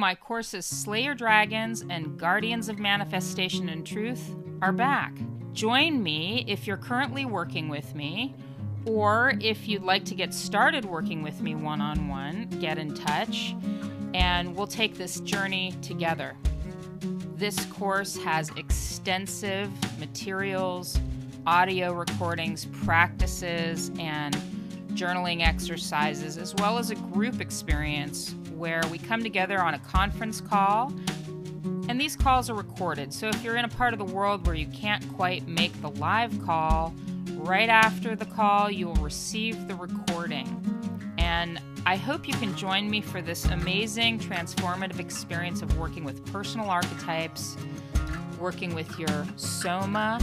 my courses Sleigh Your Dragons and Guardians of Manifestation and Truth are back. Join me if you're currently working with me, or if you'd like to get started working with me one-on-one, get in touch and we'll take this journey together. This course has extensive materials, audio recordings, practices, and journaling exercises, as well as a group experience where we come together on a conference call. And these calls are recorded, so if you're in a part of the world where you can't quite make the live call, right after the call you will receive the recording. And I hope you can join me for this amazing transformative experience of working with personal archetypes, working with your soma,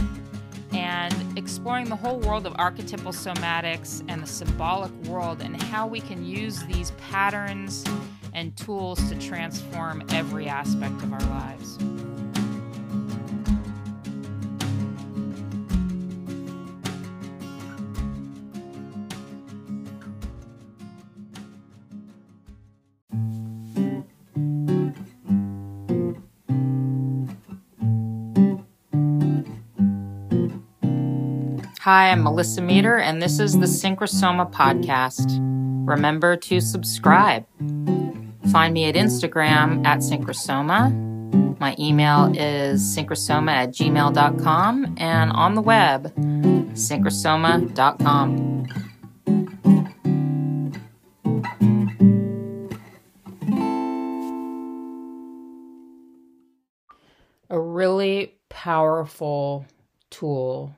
and exploring the whole world of archetypal somatics and the symbolic world and how we can use these patterns and tools to transform every aspect of our lives. Hi, I'm Melissa Meader, and this is the Synchrosoma podcast. Remember to subscribe. Find me at Instagram at Synchrosoma. My email is synchrosoma@gmail.com and on the web, synchrosoma.com. A really powerful tool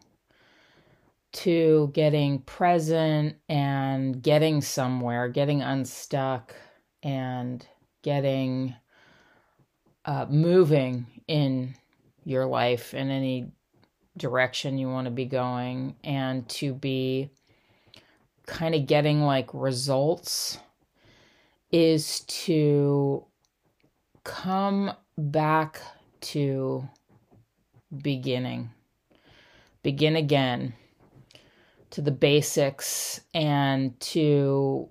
to getting present and getting somewhere, getting unstuck, and getting moving in your life in any direction you want to be going, and to be kind of getting like results, is to come back to beginning. Begin again, to the basics, and to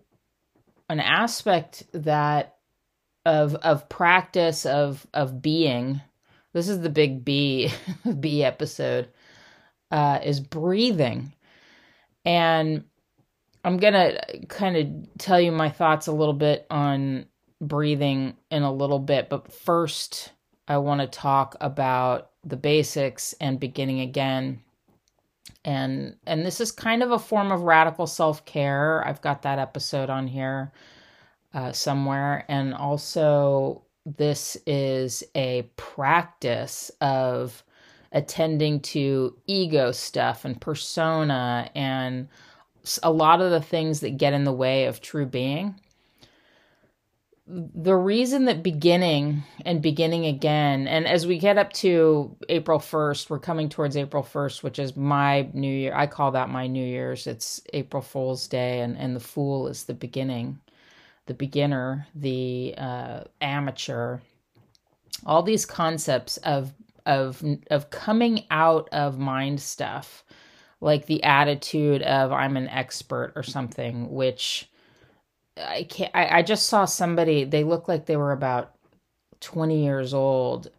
an aspect that of practice of being. This is the big B episode, is breathing. And I'm going to kind of tell you my thoughts a little bit on breathing in a little bit, but first I want to talk about the basics and beginning again. And this is kind of a form of radical self-care. I've got that episode on here somewhere. And also this is a practice of attending to ego stuff and persona and a lot of the things that get in the way of true being. The reason that beginning and beginning again, and as we get up to April 1st, we're coming towards April 1st, which is my New Year. I call that my New Year's. It's April Fool's Day, and the fool is the beginning, the beginner, the amateur. All these concepts of coming out of mind stuff, like the attitude of I'm an expert or something, which I just saw somebody, they looked like they were about 20 years old,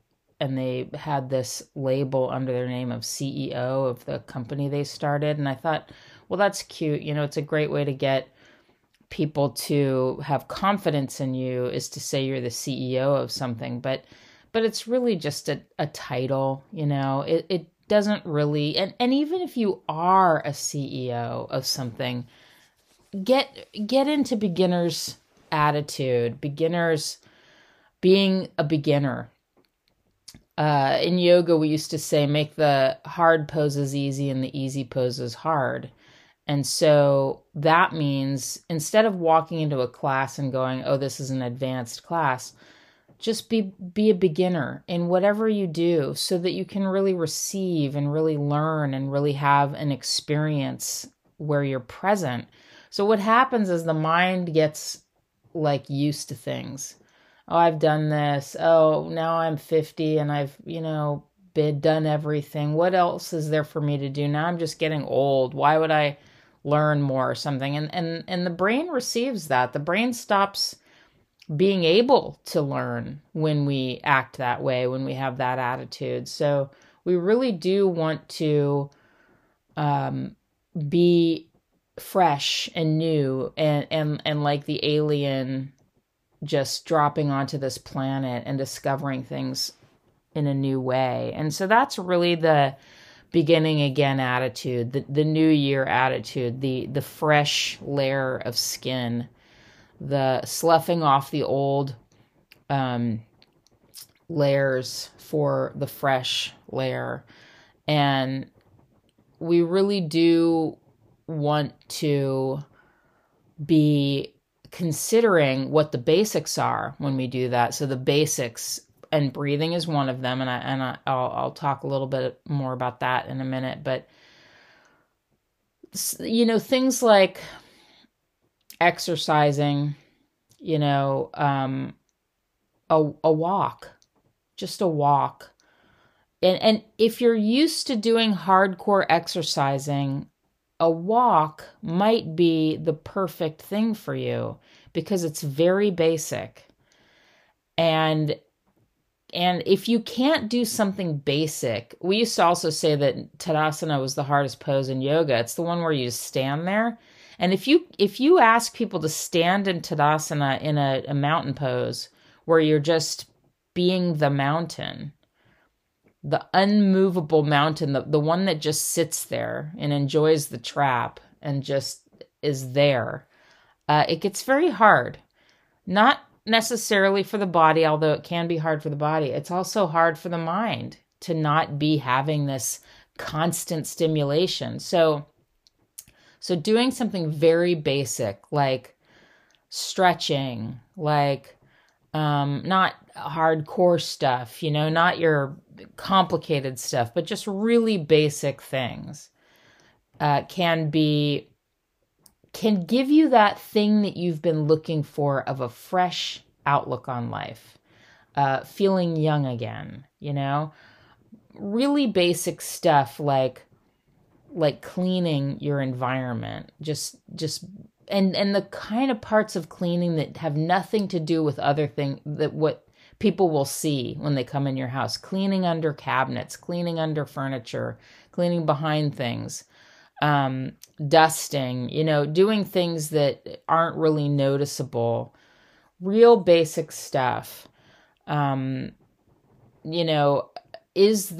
and they had this label under their name of CEO of the company they started. And I thought, well, that's cute. You know, it's a great way to get people to have confidence in you, is to say you're the CEO of something, but it's really just a title, you know, it doesn't really, and even if you are a CEO of something, get into beginner's attitude, beginners being a beginner. In yoga, we used to say, make the hard poses easy and the easy poses hard. And so that means instead of walking into a class and going, oh, this is an advanced class, just be a beginner in whatever you do so that you can really receive and really learn and really have an experience where you're present. So what happens is the mind gets like used to things. Oh, I've done this. Oh, now I'm 50 and I've, you know, done everything. What else is there for me to do? Now I'm just getting old. Why would I learn more or something? And the brain receives that. The brain stops being able to learn when we act that way, when we have that attitude. So we really do want to be fresh and new and like the alien just dropping onto this planet and discovering things in a new way. And so that's really the beginning again attitude, the new year attitude, the fresh layer of skin, the sloughing off the old layers for the fresh layer. And we really do want to be considering what the basics are when we do that. So the basics, and breathing is one of them, and I'll talk a little bit more about that in a minute. But you know, things like exercising, you know, a walk, just a walk, and if you're used to doing hardcore exercising, a walk might be the perfect thing for you because it's very basic. And if you can't do something basic, we used to also say that Tadasana was the hardest pose in yoga. It's the one where you just stand there. And if you ask people to stand in Tadasana in a mountain pose where you're just being the mountain, the unmovable mountain, the one that just sits there and enjoys the trap and just is there, it gets very hard. Not necessarily for the body, although it can be hard for the body. It's also hard for the mind to not be having this constant stimulation. So doing something very basic, like stretching, like not hardcore stuff, you know, not your complicated stuff, but just really basic things can give you that thing that you've been looking for of a fresh outlook on life, feeling young again, you know, really basic stuff like cleaning your environment, just and the kind of parts of cleaning that have nothing to do with other things that what people will see when they come in your house, cleaning under cabinets, cleaning under furniture, cleaning behind things, dusting, you know, doing things that aren't really noticeable, real basic stuff. You know, is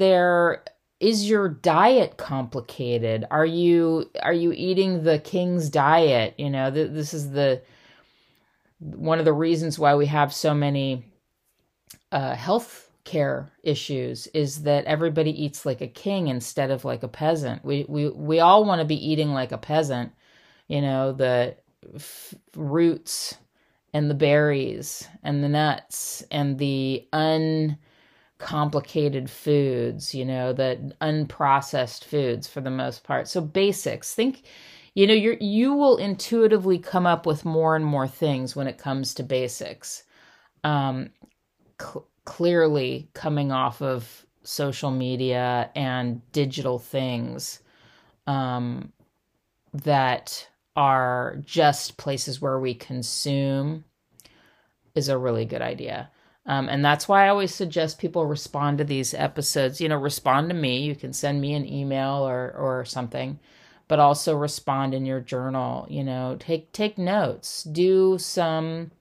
your diet complicated? Are you eating the king's diet? You know, this is one of the reasons why we have so many health care issues, is that everybody eats like a king instead of like a peasant. We all want to be eating like a peasant, you know, the roots and the berries and the nuts and the uncomplicated foods, you know, the unprocessed foods for the most part. So basics. Think, you know, you will intuitively come up with more and more things when it comes to basics. Clearly coming off of social media and digital things that are just places where we consume is a really good idea. And that's why I always suggest people respond to these episodes. You know, respond to me. You can send me an email or something, but also respond in your journal. You know, take notes. Do some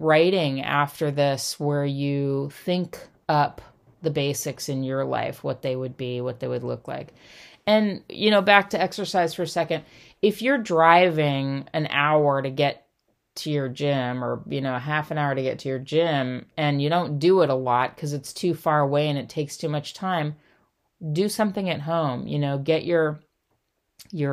writing after this where you think up the basics in your life, what they would be, what they would look like. And, you know, back to exercise for a second. If you're driving an hour to get to your gym, or, you know, half an hour to get to your gym, and you don't do it a lot because it's too far away and it takes too much time, do something at home. You know, get your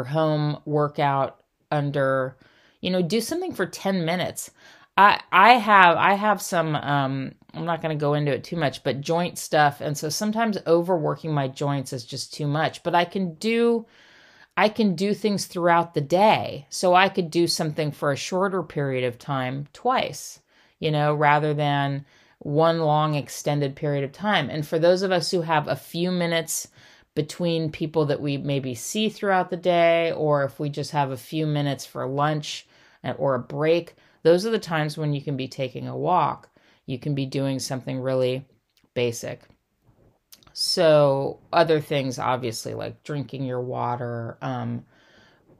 home workout under, you know, do something for 10 minutes. I have some, I'm not going to go into it too much, but joint stuff. And so sometimes overworking my joints is just too much, but I can do things throughout the day. So I could do something for a shorter period of time twice, you know, rather than one long extended period of time. And for those of us who have a few minutes between people that we maybe see throughout the day, or if we just have a few minutes for lunch or a break, Those are the times when you can be taking a walk. You can be doing something really basic. So other things, obviously, like drinking your water,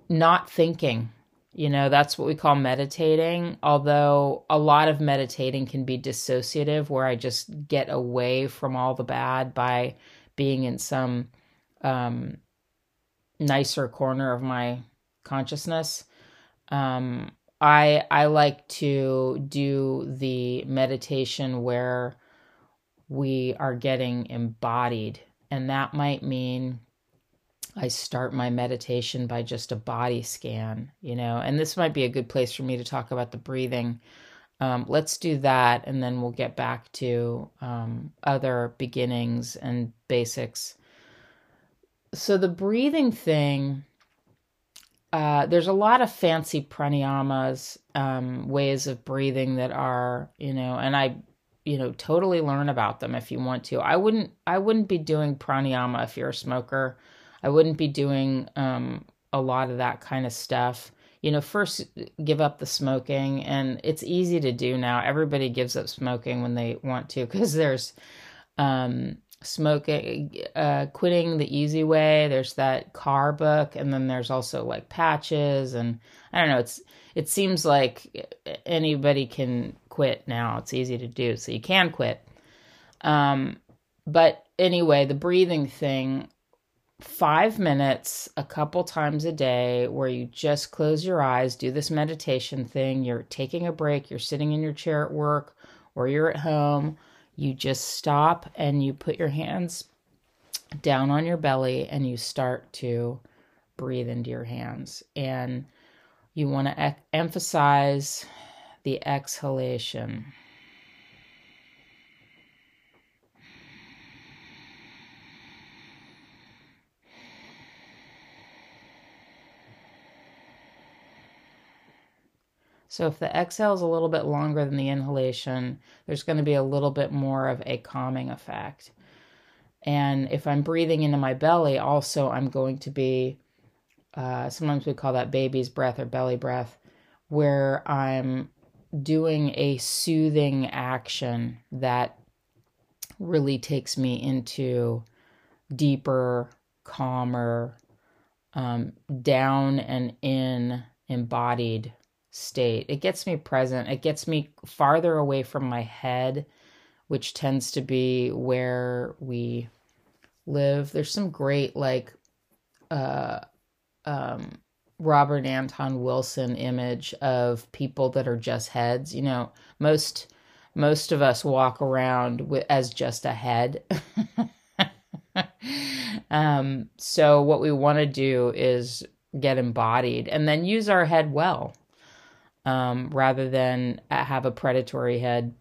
not thinking, you know, that's what we call meditating. Although a lot of meditating can be dissociative, where I just get away from all the bad by being in some nicer corner of my consciousness. I like to do the meditation where we are getting embodied. And that might mean I start my meditation by just a body scan, you know, and this might be a good place for me to talk about the breathing. Let's do that. And then we'll get back to other beginnings and basics. So the breathing thing, there's a lot of fancy pranayamas, ways of breathing that are, you know, and I, you know, totally learn about them if you want to. I wouldn't be doing pranayama if you're a smoker. I wouldn't be doing a lot of that kind of stuff. You know, first give up the smoking, and it's easy to do now. Everybody gives up smoking when they want to, because there's smoking, quitting the easy way. There's that car book, and then there's also like patches, and I don't know. It seems like anybody can quit now. It's easy to do, so you can quit. But anyway, the breathing thing, 5 minutes a couple times a day where you just close your eyes, do this meditation thing. You're taking a break. You're sitting in your chair at work or you're at home. You just stop and you put your hands down on your belly and you start to breathe into your hands. And you want to emphasize the exhalation. So if the exhale is a little bit longer than the inhalation, there's going to be a little bit more of a calming effect. And if I'm breathing into my belly, also I'm going to be, sometimes we call that baby's breath or belly breath, where I'm doing a soothing action that really takes me into deeper, calmer, down and in embodied state. It gets me present. It gets me farther away from my head, which tends to be where we live. There's some great, like, Robert Anton Wilson image of people that are just heads. You know, most of us walk around as just a head. So what we want to do is get embodied and then use our head well, rather than have a predatory head.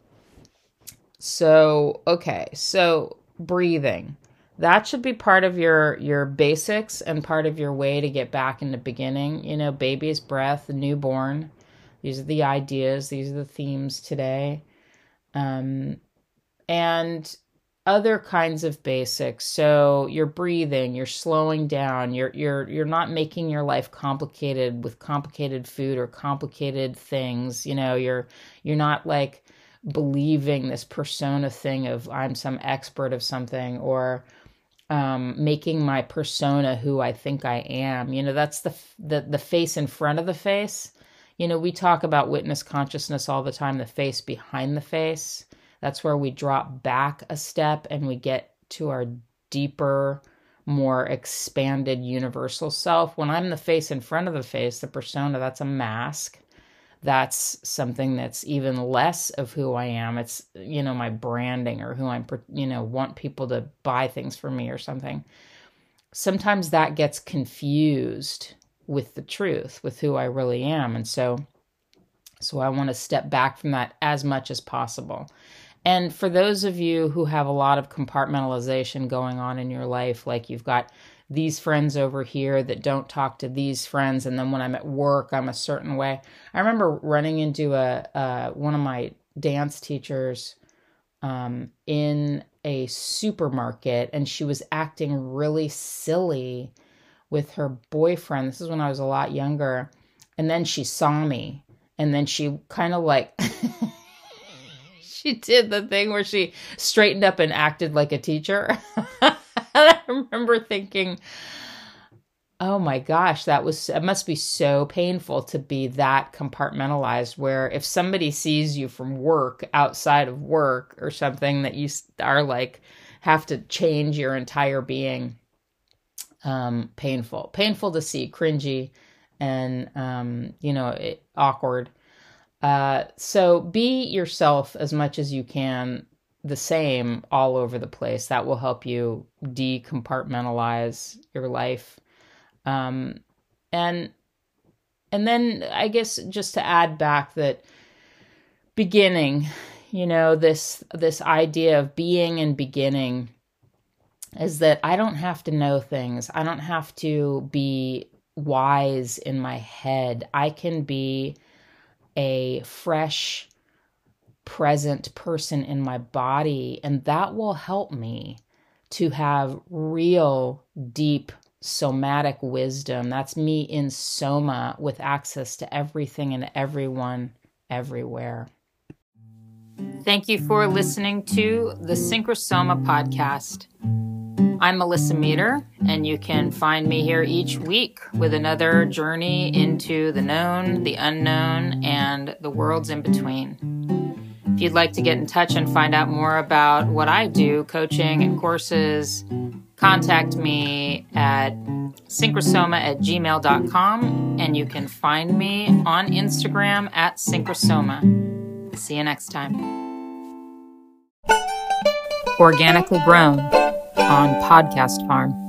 So, okay. So breathing. That should be part of your basics and part of your way to get back into beginning. You know, baby's breath, newborn. These are the ideas. These are the themes today. And other kinds of basics. So you're breathing, you're slowing down, you're not making your life complicated with complicated food or complicated things. You know, you're not like believing this persona thing of I'm some expert of something, or making my persona who I think I am. You know, that's the face in front of the face. You know, we talk about witness consciousness all the time, the face behind the face. That's where we drop back a step and we get to our deeper, more expanded universal self. When I'm the face in front of the face, the persona, that's a mask. That's something that's even less of who I am. It's, you know, my branding or who I'm, you know, want people to buy things for me or something. Sometimes that gets confused with the truth, with who I really am. And so I want to step back from that as much as possible. And for those of you who have a lot of compartmentalization going on in your life, like you've got these friends over here that don't talk to these friends, and then when I'm at work, I'm a certain way. I remember running into one of my dance teachers in a supermarket, and she was acting really silly with her boyfriend. This is when I was a lot younger. And then she saw me And then she kind of like, she did the thing where she straightened up and acted like a teacher. And I remember thinking, oh my gosh, it must be so painful to be that compartmentalized, where if somebody sees you from work, outside of work or something, that you are like, have to change your entire being. Painful to see, cringy, and, awkward. So be yourself as much as you can, the same all over the place. That will help you decompartmentalize your life. And then I guess just to add back that beginning, this idea of being and beginning is that I don't have to know things. I don't have to be wise in my head. I can be a fresh, present person in my body, and that will help me to have real, deep, somatic wisdom. That's me in soma, with access to everything and everyone, everywhere. Thank you for listening to the Synchrosoma podcast. I'm Melissa Meader, and you can find me here each week with another journey into the known, the unknown, and the worlds in between. If you'd like to get in touch and find out more about what I do, coaching and courses, contact me at synchrosoma@gmail.com, and you can find me on Instagram at synchrosoma. See you next time. Organically grown on Podcast Farm.